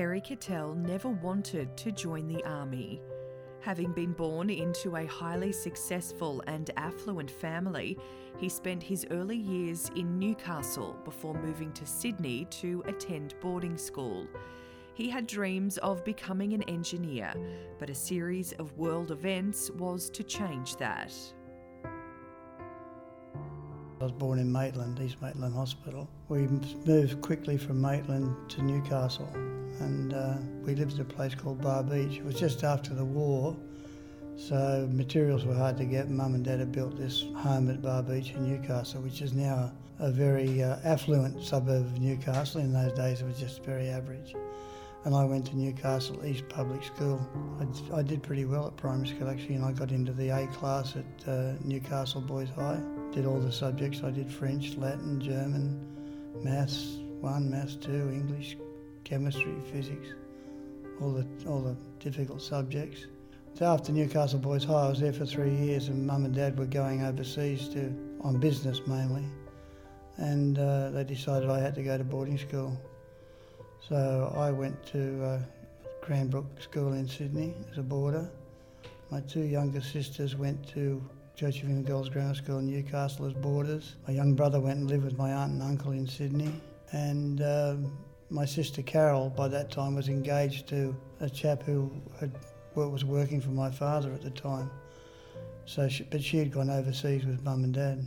Kerry Cattell never wanted to join the army. Having been born into a highly successful and affluent family, he spent his early years in Newcastle before moving to Sydney to attend boarding school. He had dreams of becoming an engineer, but a series of world events was to change that. I was born in Maitland, East Maitland Hospital. We moved quickly from Maitland to Newcastle, and we lived at a place called Bar Beach. It was just after the war, so materials were hard to get. Mum and Dad had built this home at Bar Beach in Newcastle, which is now a very affluent suburb of Newcastle. In those days, it was just very average. And I went to Newcastle East Public School. I did pretty well at primary school, actually, and I got into the A class at Newcastle Boys High. Did all the subjects. I did French, Latin, German, Maths 1, Maths 2, English, chemistry, physics, all the difficult subjects. So after Newcastle Boys High, I was there for 3 years, and Mum and Dad were going overseas on business mainly, and they decided I had to go to boarding school. So I went to Cranbrook School in Sydney as a boarder. My two younger sisters went to Church of England Girls Grammar School in Newcastle as boarders. My young brother went and lived with my aunt and uncle in Sydney, and my sister Carol, by that time, was engaged to a chap who was working for my father at the time. But she had gone overseas with Mum and Dad.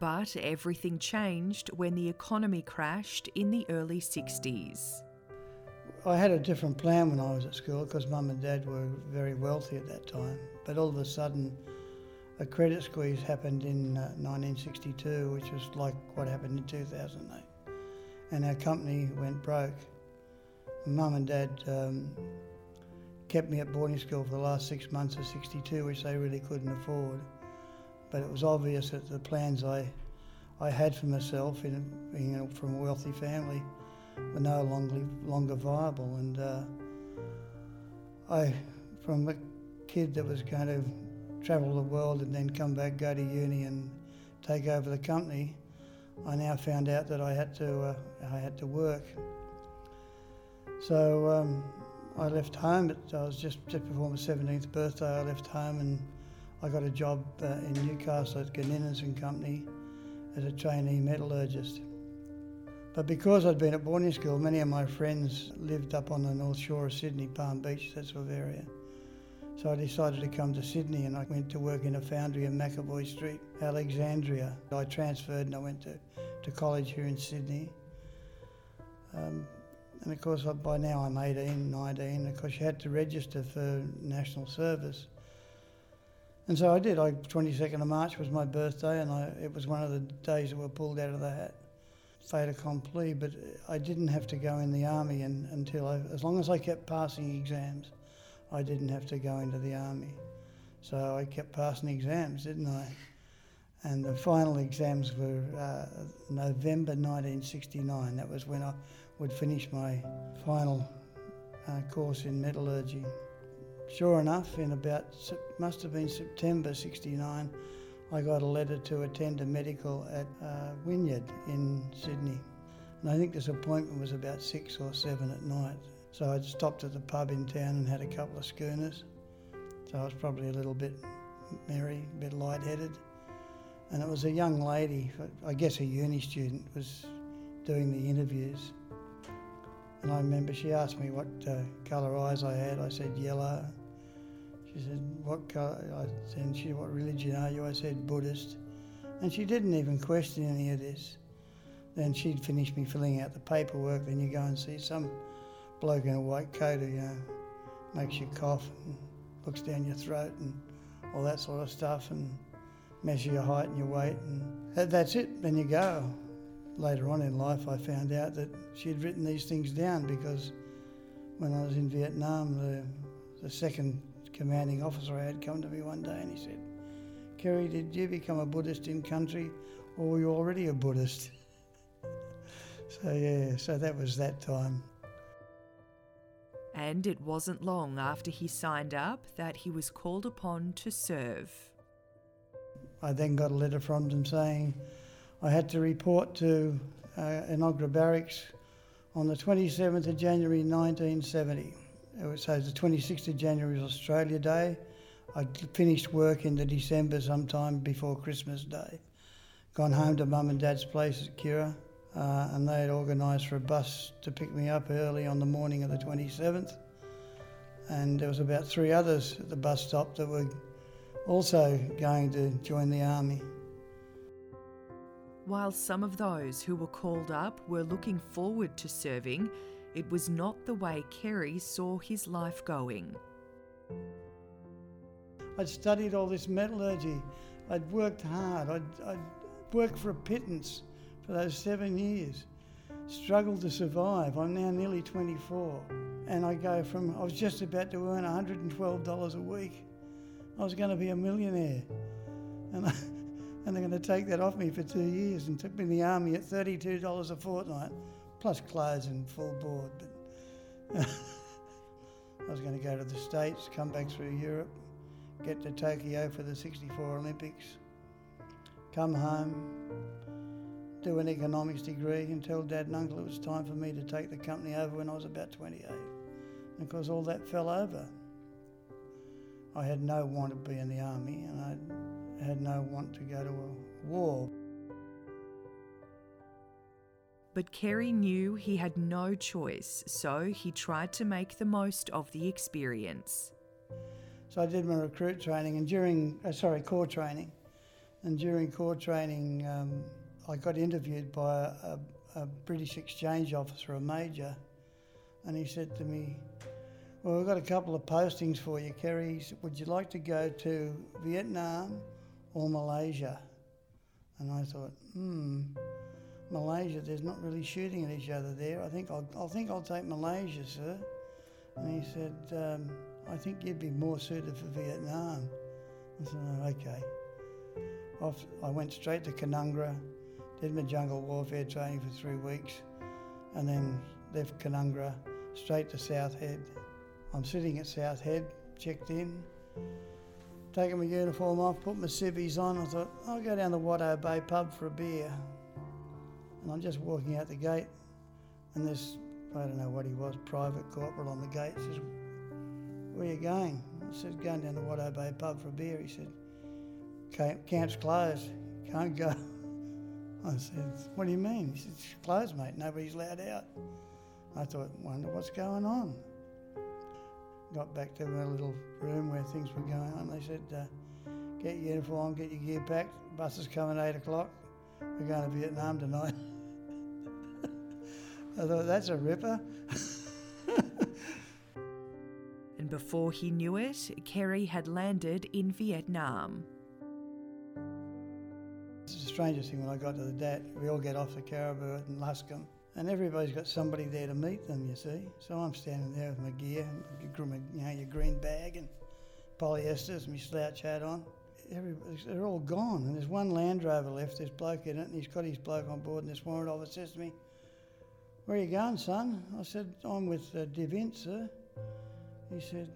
But everything changed when the economy crashed in the early 60s. I had a different plan when I was at school because Mum and Dad were very wealthy at that time. But all of a sudden, a credit squeeze happened in 1962, which was like what happened in 2008. And our company went broke. Mum and Dad kept me at boarding school for the last 6 months of 62, which they really couldn't afford. But it was obvious that the plans I had for myself, from a wealthy family, were no longer viable. And I, from a kid that was going to travel the world and then come back, go to uni and take over the company, I now found out that I had to work. So I left home. I was just before my 17th birthday. I left home and I got a job in Newcastle at Ganinnison Company as a trainee metallurgist. But because I'd been at boarding school, many of my friends lived up on the north shore of Sydney, Palm Beach, that sort of area. So I decided to come to Sydney, and I went to work in a foundry in McAvoy Street, Alexandria. I transferred and I went to college here in Sydney. And of course, by now I'm 18, 19. Of course, you had to register for national service. And so I did. 22nd of March was my birthday, and it was one of the days that were pulled out of the hat. Fait accompli, but I didn't have to go in the army as long as I kept passing exams, I didn't have to go into the army. So I kept passing exams, didn't I? And the final exams were November 1969. That was when I would finish my final course in metallurgy. Sure enough, in September 69, I got a letter to attend a medical at Wynyard in Sydney. And I think this appointment was about 6 or 7 at night. So I'd stopped at the pub in town and had a couple of schooners. So I was probably a little bit merry, a bit lightheaded. And it was a young lady, I guess a uni student, was doing the interviews. And I remember she asked me what colour eyes I had. I said yellow. She said, "What colour?" I said, "What religion are you?" I said, "Buddhist." And she didn't even question any of this. Then she'd finished me filling out the paperwork. Then you go and see some bloke in a white coat who makes you cough and looks down your throat and all that sort of stuff and measure your height and your weight. And that's it. Then you go. Later on in life, I found out that she'd written these things down because when I was in Vietnam, the second commanding officer I had come to me one day and he said, "Kerry, did you become a Buddhist in country or were you already a Buddhist?" So that was that time. And it wasn't long after he signed up that he was called upon to serve. I then got a letter from them saying I had to report to Ingleburn Barracks on the 27th of January 1970. So the 26th of January was Australia Day. I finished work in the December sometime before Christmas Day. Gone home to Mum and Dad's place at Kira, and they had organised for a bus to pick me up early on the morning of the 27th. And there was about three others at the bus stop that were also going to join the army. While some of those who were called up were looking forward to serving, it was not the way Kerry saw his life going. I'd studied all this metallurgy. I'd worked hard. I'd worked for a pittance for those 7 years. Struggled to survive. I'm now nearly 24. And I was just about to earn $112 a week. I was going to be a millionaire. And they're going to take that off me for 2 years, and took me in the army at $32 a fortnight, plus clothes and full board. But I was going to go to the States, come back through Europe, get to Tokyo for the 64 Olympics, come home, do an economics degree, and tell Dad and Uncle it was time for me to take the company over when I was about 28. And of course all that fell over. I had no want to be in the army, and I had no want to go to a war. But Kerry knew he had no choice, so he tried to make the most of the experience. So I did my recruit training and core training. And during core training, I got interviewed by a British exchange officer, a major, and he said to me, "Well, we've got a couple of postings for you, Kerry. He said, would you like to go to Vietnam or Malaysia?" And I thought, Malaysia, there's not really shooting at each other there. I think I'll take Malaysia, sir. And he said, I think you'd be more suited for Vietnam. I said, oh, okay. I went straight to Canungra, did my jungle warfare training for 3 weeks, and then left Canungra, straight to South Head. I'm sitting at South Head, checked in, taking my uniform off, put my civvies on. I thought, I'll go down to Watego's Bay pub for a beer. And I'm just walking out the gate, and this, I don't know what he was, private corporal on the gate says, "Where are you going?" I said, "Going down to Watego's Bay pub for a beer." He said, "Camp's closed, can't go." I said, "What do you mean?" He said, "It's closed, mate, nobody's allowed out." I thought, wonder what's going on. Got back to my little room where things were going on. They said, "Get your uniform, get your gear packed, bus is coming at 8 o'clock. We're going to Vietnam tonight." I thought, that's a ripper. And before he knew it, Kerry had landed in Vietnam. It's the strangest thing when I got to the Dat. We all get off the Caribou in Luscombe, and everybody's got somebody there to meet them, you see. So I'm standing there with my gear, your green bag and polyesters, my slouch hat on. They're all gone, and there's one Land Rover left, this bloke in it, and he's got his bloke on board, and this warrant officer says to me, "Where are you going, son?" I said, "I'm with DeVint, sir." He said,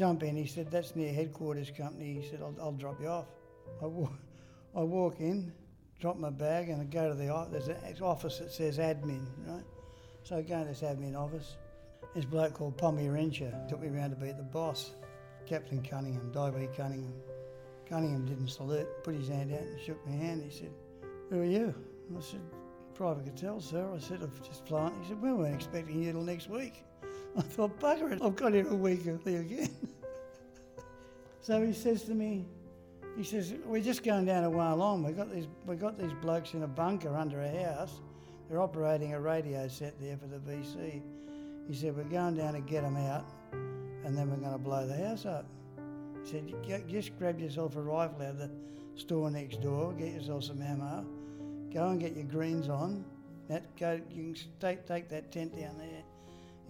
"Jump in." He said, "That's near headquarters company." He said, I'll drop you off. I walk in, drop my bag, and I go to the office. There's an office that says admin, right? So I go to this admin office. This bloke called Pommy Rencher took me round to meet the boss, Captain Cunningham, Davey Cunningham. Cunningham didn't salute, put his hand out and shook my hand. He said, "Who are you?" I said, "Private Cattell, sir." I said, "I've just flown." He said, "We weren't expecting you till next week." I thought, bugger it, I've got here a week early again. So he says to me, he says, "We're just going down to Wah Long. We got these blokes in a bunker under a house. They're operating a radio set there for the VC. He said, "We're going down to get them out, and then we're going to blow the house up." He said, "Just grab yourself a rifle out of the store next door, get yourself some ammo, go and get your greens on. You can take that tent down there."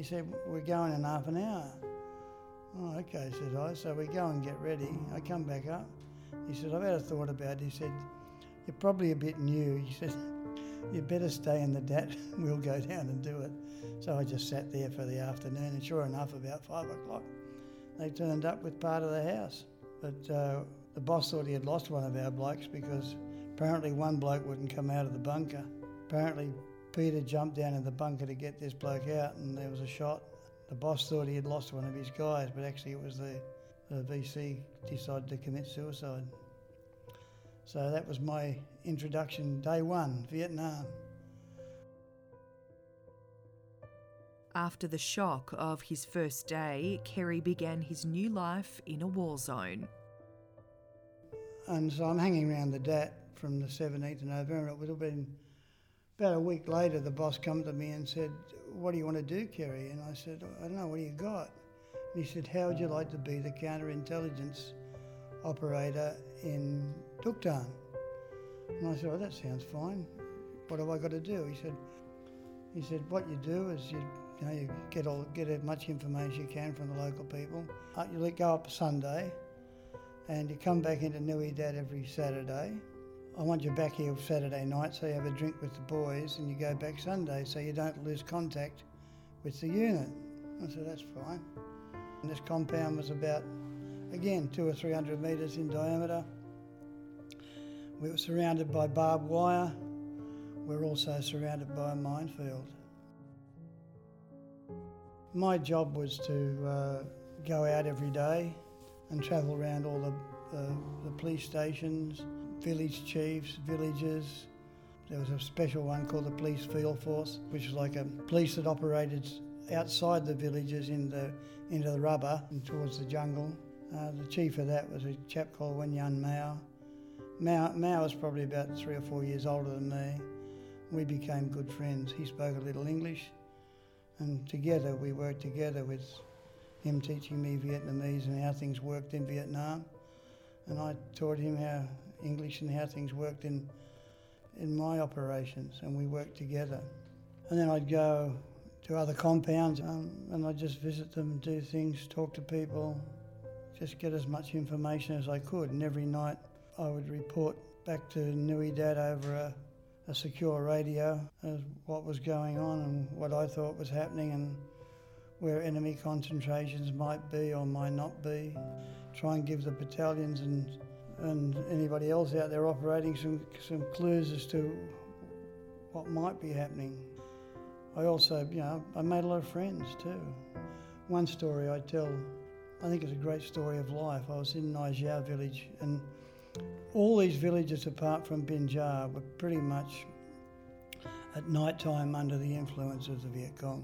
He said, "We're going in half an hour." "Oh, okay," said I. So we go and get ready. I come back up. He said, "I've had a thought about it." He said, "You're probably a bit new." He said, "You better stay in the Dat. We'll go down and do it." So I just sat there for the afternoon, and sure enough, about 5 o'clock, they turned up with part of the house. But the boss thought he had lost one of our blokes, because apparently one bloke wouldn't come out of the bunker. Apparently Peter jumped down in the bunker to get this bloke out, and there was a shot. The boss thought he had lost one of his guys, but actually it was the VC decided to commit suicide. So that was my introduction, day one, Vietnam. After the shock of his first day, Kerry began his new life in a war zone. And so I'm hanging around the Dat from the 17th of November. It would have been about a week later the boss came to me and said, "What do you want to do, Kerry?" And I said, "I don't know, what do you got?" And he said, "How would you like to be the counterintelligence operator in Đức Thạnh?" And I said, "Well, that sounds fine. What have I got to do?" He said, "What you do is you get as much information you can from the local people. You go up Sunday and you come back into Nui Dat every Saturday. I want you back here Saturday night so you have a drink with the boys and you go back Sunday so you don't lose contact with the unit." I said, "That's fine." And this compound was about, again, 200 or 300 metres in diameter. We were surrounded by barbed wire. We were also surrounded by a minefield. My job was to go out every day and travel around all the police stations, village chiefs, villages. There was a special one called the Police Field Force, which was like a police that operated outside the villages into the rubber and towards the jungle. The chief of that was a chap called Wen Mao. Mao was probably about 3 or 4 years older than me. We became good friends. He spoke a little English, and together we worked together with him teaching me Vietnamese and how things worked in Vietnam. And I taught him how English and how things worked in my operations, and we worked together. And then I'd go to other compounds and I'd just visit them, do things, talk to people, just get as much information as I could. And every night I would report back to Nui Dat over a secure radio as what was going on and what I thought was happening and where enemy concentrations might be or might not be. Try and give the battalions and anybody else out there operating some clues as to what might be happening. I also, I made a lot of friends too. One story I tell, I think it's a great story of life. I was in Nai Zha village, and all these villages apart from Binh Ba were pretty much at night time under the influence of the Viet Cong.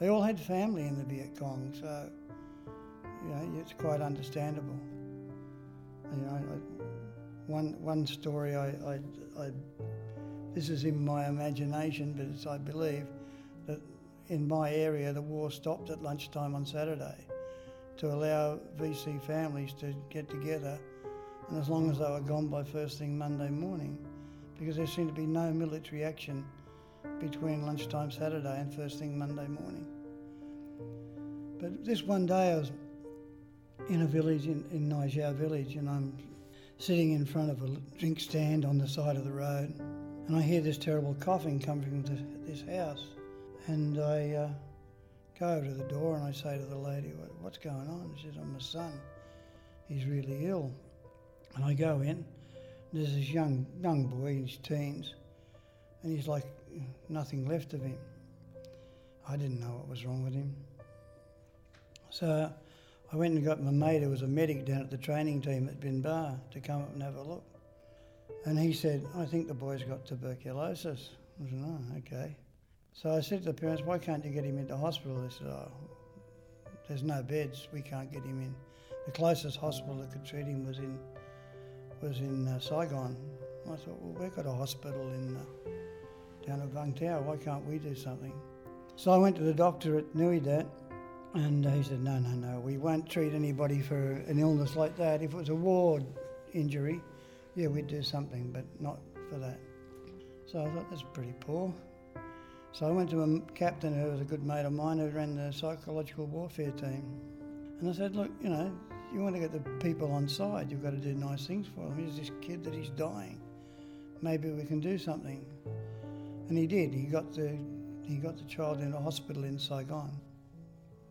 They all had family in the Viet Cong, so it's quite understandable. One story I this is in my imagination, but I believe that in my area the war stopped at lunchtime on Saturday to allow VC families to get together, and as long as they were gone by first thing Monday morning, because there seemed to be no military action between lunchtime Saturday and first thing Monday morning. But this one day I was in a village, in Nai Zha village, and I'm sitting in front of a drink stand on the side of the road, and I hear this terrible coughing coming from this house, and I go over to the door and I say to the lady, "What's going on?" She says, "Oh, my son, he's really ill." And I go in, and there's this young boy in his teens, and he's like nothing left of him. I didn't know what was wrong with him. So I went and got my mate, who was a medic down at the training team at Binh Ba, to come up and have a look. And he said, "I think the boy's got tuberculosis." I said, "Oh, okay." So I said to the parents, "Why can't you get him into hospital?" They said, "Oh, there's no beds, we can't get him in." The closest hospital that could treat him was in Saigon. I thought, well, we've got a hospital down at Vũng Tàu, why can't we do something? So I went to the doctor at Nui Dat, and he said, no, we won't treat anybody for an illness like that. If it was a war injury, yeah, we'd do something, but not for that. So I thought, that's pretty poor. So I went to a captain who was a good mate of mine who ran the psychological warfare team. And I said, look, you want to get the people on side, you've got to do nice things for them. Here's this kid that he's dying. Maybe we can do something. And he did. He got the child in a hospital in Saigon.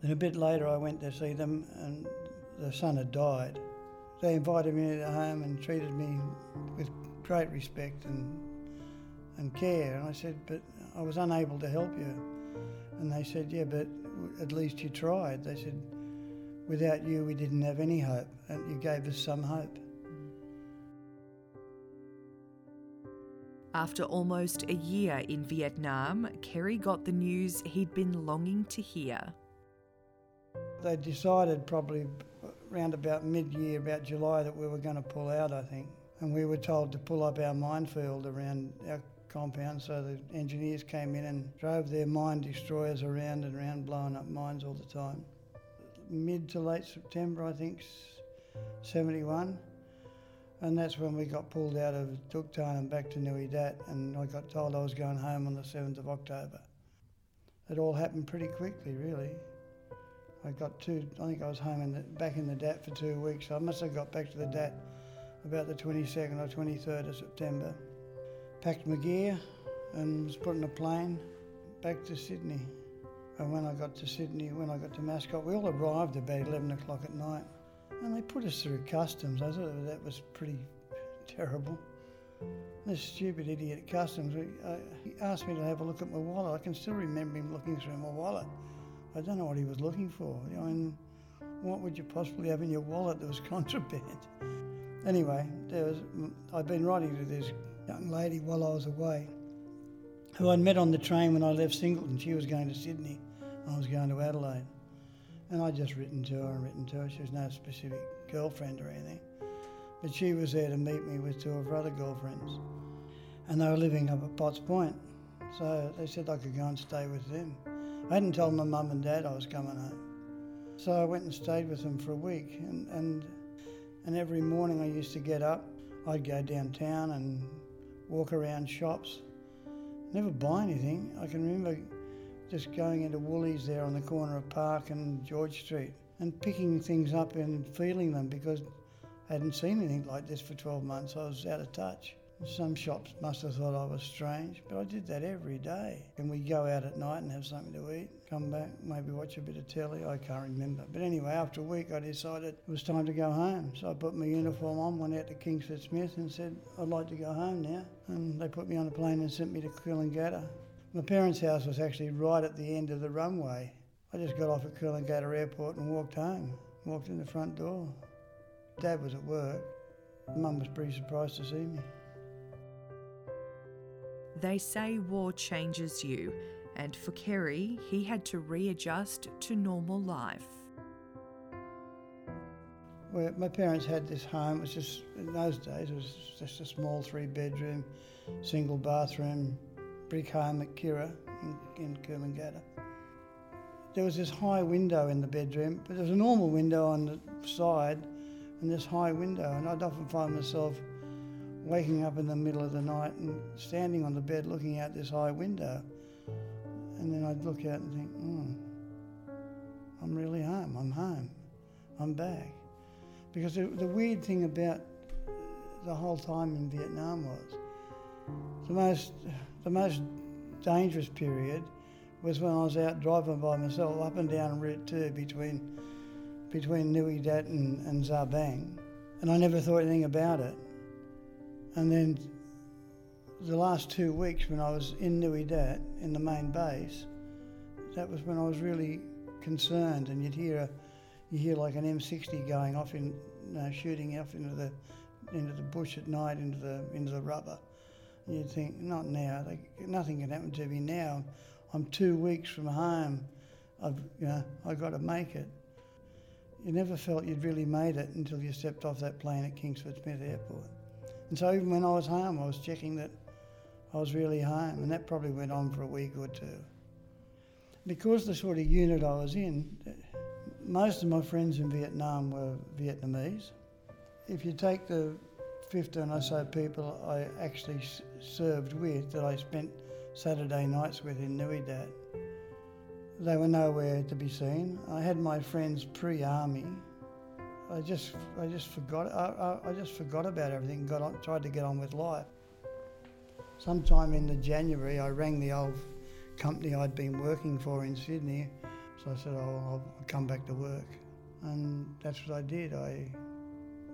Then a bit later I went to see them, and the son had died. They invited me to their home and treated me with great respect and care. And I said, but I was unable to help you. And they said, yeah, but at least you tried. They said, without you, we didn't have any hope, and you gave us some hope. After almost a year in Vietnam, Kerry got the news he'd been longing to hear. They decided probably round about mid-year, about July, that we were going to pull out, I think. And we were told to pull up our minefield around our compound, so the engineers came in and drove their mine destroyers around and around, blowing up mines all the time. Mid to late September, I think, 71. And that's when we got pulled out of Đức Thạnh and back to Nui Dat, and I got told I was going home on the 7th of October. It all happened pretty quickly, really. I think I was home back in the Dat for 2 weeks. So I must have got back to the Dat about the 22nd or 23rd of September. Packed my gear and was put in a plane back to Sydney. And when I got to Mascot, we all arrived about 11 o'clock at night. And they put us through customs. I thought that was pretty terrible. This stupid idiot at customs, he asked me to have a look at my wallet. I can still remember him looking through my wallet. I don't know what he was looking for. I mean, what would you possibly have in your wallet that was contraband? Anyway, I'd been writing to this young lady while I was away, who I'd met on the train when I left Singleton. She was going to Sydney, I was going to Adelaide. And I'd just written to her. She was no specific girlfriend or anything. But she was there to meet me with two of her other girlfriends. And they were living up at Potts Point. So they said I could go and stay with them. I hadn't told my mum and dad I was coming home. So I went and stayed with them for a week. And every morning I used to get up. I'd go downtown and walk around shops. Never buy anything. I can remember just going into Woolies there on the corner of Park and George Street and picking things up and feeling them, because I hadn't seen anything like this for 12 months. I was out of touch. Some shops must have thought I was strange, but I did that every day. And we'd go out at night and have something to eat, come back, maybe watch a bit of telly, I can't remember. But anyway, after a week I decided it was time to go home. So I put my uniform on, went out to Kingsford Smith and said, I'd like to go home now. And they put me on a plane and sent me to Coolangatta. My parents' house was actually right at the end of the runway. I just got off at Coolangatta Airport and walked home, walked in the front door. Dad was at work. Mum was pretty surprised to see me. They say war changes you, and for Kerry, he had to readjust to normal life. Well, my parents had this home. It was just, in those days, it was just a small 3-bedroom, single bathroom, brick home at Kira in Coolangatta. There was this high window in the bedroom, but there was a normal window on the side and this high window, and I'd often find myself waking up in the middle of the night and standing on the bed looking out this high window, and then I'd look out and think, I'm really home, I'm back. Because the weird thing about the whole time in Vietnam was the most dangerous period was when I was out driving by myself up and down Route 2 between Nui Dat and Gia Bang, and I never thought anything about it. And then the last 2 weeks when I was in Nui Dat, in the main base, that was when I was really concerned, and you'd hear like an M60 going off shooting off into the bush at night, into the rubber. And you'd think, not now, nothing can happen to me now. I'm 2 weeks from home, I've got to make it. You never felt you'd really made it until you stepped off that plane at Kingsford Smith Airport. And so even when I was home, I was checking that I was really home, and that probably went on for a week or two. Because the sort of unit I was in, most of my friends in Vietnam were Vietnamese. If you take the 15 or so people I actually served with, that I spent Saturday nights with in Nui Dat, they were nowhere to be seen. I had my friends pre-army. I just forgot about everything and tried to get on with life. Sometime in January, I rang the old company I'd been working for in Sydney. So I said, "Oh, I'll come back to work," and that's what I did. I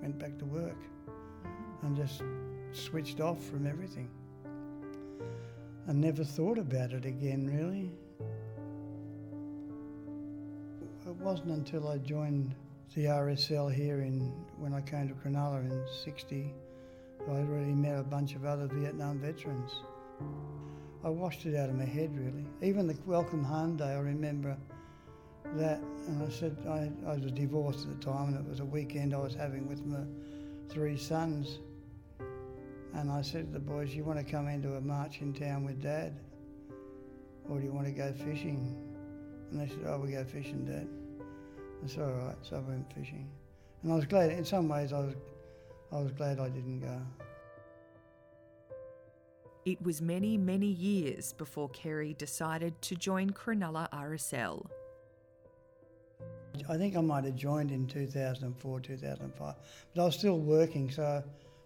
went back to work and just switched off from everything. I never thought about it again, really. It wasn't until I joined the RSL here when I came to Cronulla in 60, I really met a bunch of other Vietnam veterans. I washed it out of my head, really. Even the Welcome Home Day, I remember that, and I said, I was divorced at the time, and it was a weekend I was having with my three sons. And I said to the boys, you want to come into a march in town with Dad? Or do you want to go fishing? And they said, oh, we'll go fishing, Dad. I said, all right, so I went fishing. And I was glad, in some ways, I was glad I didn't go. It was many, many years before Kerry decided to join Cronulla RSL. I think I might have joined in 2004, 2005, but I was still working,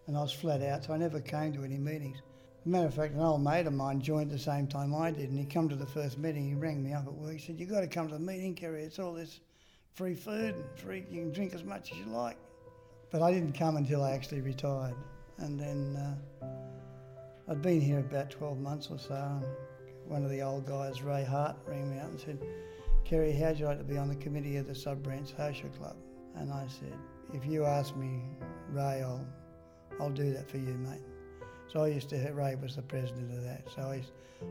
and I was flat out, so I never came to any meetings. As a matter of fact, an old mate of mine joined the same time I did, and he come to the first meeting, he rang me up at work, he said, you've got to come to the meeting, Kerry, it's all this free food, and you can drink as much as you like. But I didn't come until I actually retired. And then I'd been here about 12 months or so, and one of the old guys, Ray Hart, rang me up and said, Kerry, how'd you like to be on the committee of the sub-branch social club? And I said, if you ask me, Ray, I'll do that for you, mate. So I used to, Ray was the president of that, so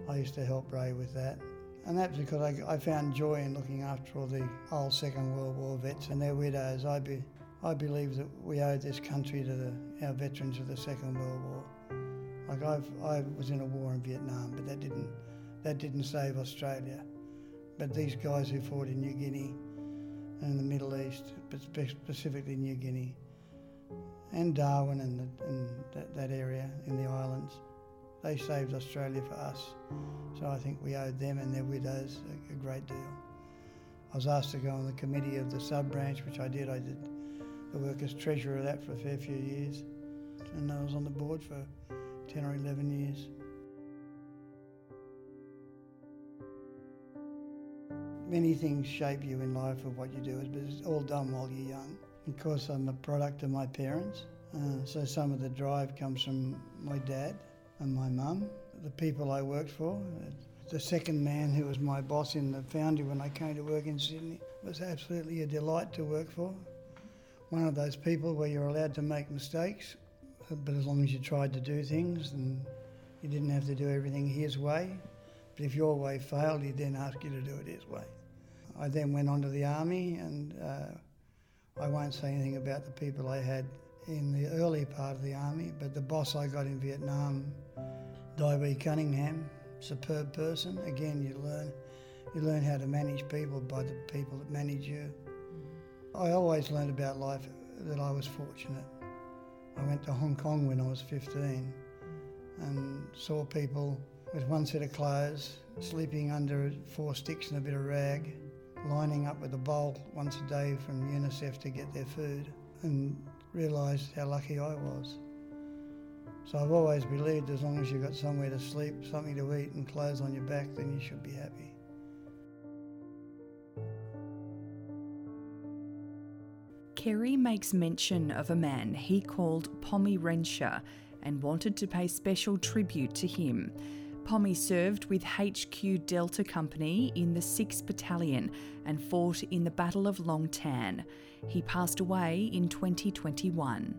I used to help Ray with that. And that's because I found joy in looking after all the old Second World War vets and their widows. I believe that we owe this country to our veterans of the Second World War. Like I was in a war in Vietnam, but that didn't save Australia. But these guys who fought in New Guinea and in the Middle East, but specifically New Guinea and Darwin and that area in the islands, they saved Australia for us. So I think we owed them and their widows a great deal. I was asked to go on the committee of the sub-branch, which I did. I did the work as treasurer of that for a fair few years, and I was on the board for 10 or 11 years. Many things shape you in life of what you do, but it's all done while you're young. Of course, I'm a product of my parents, so some of the drive comes from my dad and my mum, the people I worked for. The second man who was my boss in the foundry when I came to work in Sydney was absolutely a delight to work for. One of those people where you're allowed to make mistakes, but as long as you tried to do things and you didn't have to do everything his way. But if your way failed, he'd then ask you to do it his way. I then went on to the army, and I won't say anything about the people I had in the early part of the army, but the boss I got in Vietnam, Davey Cunningham, superb person. Again, you learn how to manage people by the people that manage you. I always learned about life that I was fortunate. I went to Hong Kong when I was 15 and saw people with one set of clothes, sleeping under 4 sticks and a bit of rag, lining up with a bowl once a day from UNICEF to get their food, and realised how lucky I was. So I've always believed as long as you've got somewhere to sleep, something to eat and clothes on your back, then you should be happy. Kerry makes mention of a man he called Pommy Rencher and wanted to pay special tribute to him. Pommy served with HQ Delta Company in the 6th Battalion and fought in the Battle of Long Tan. He passed away in 2021.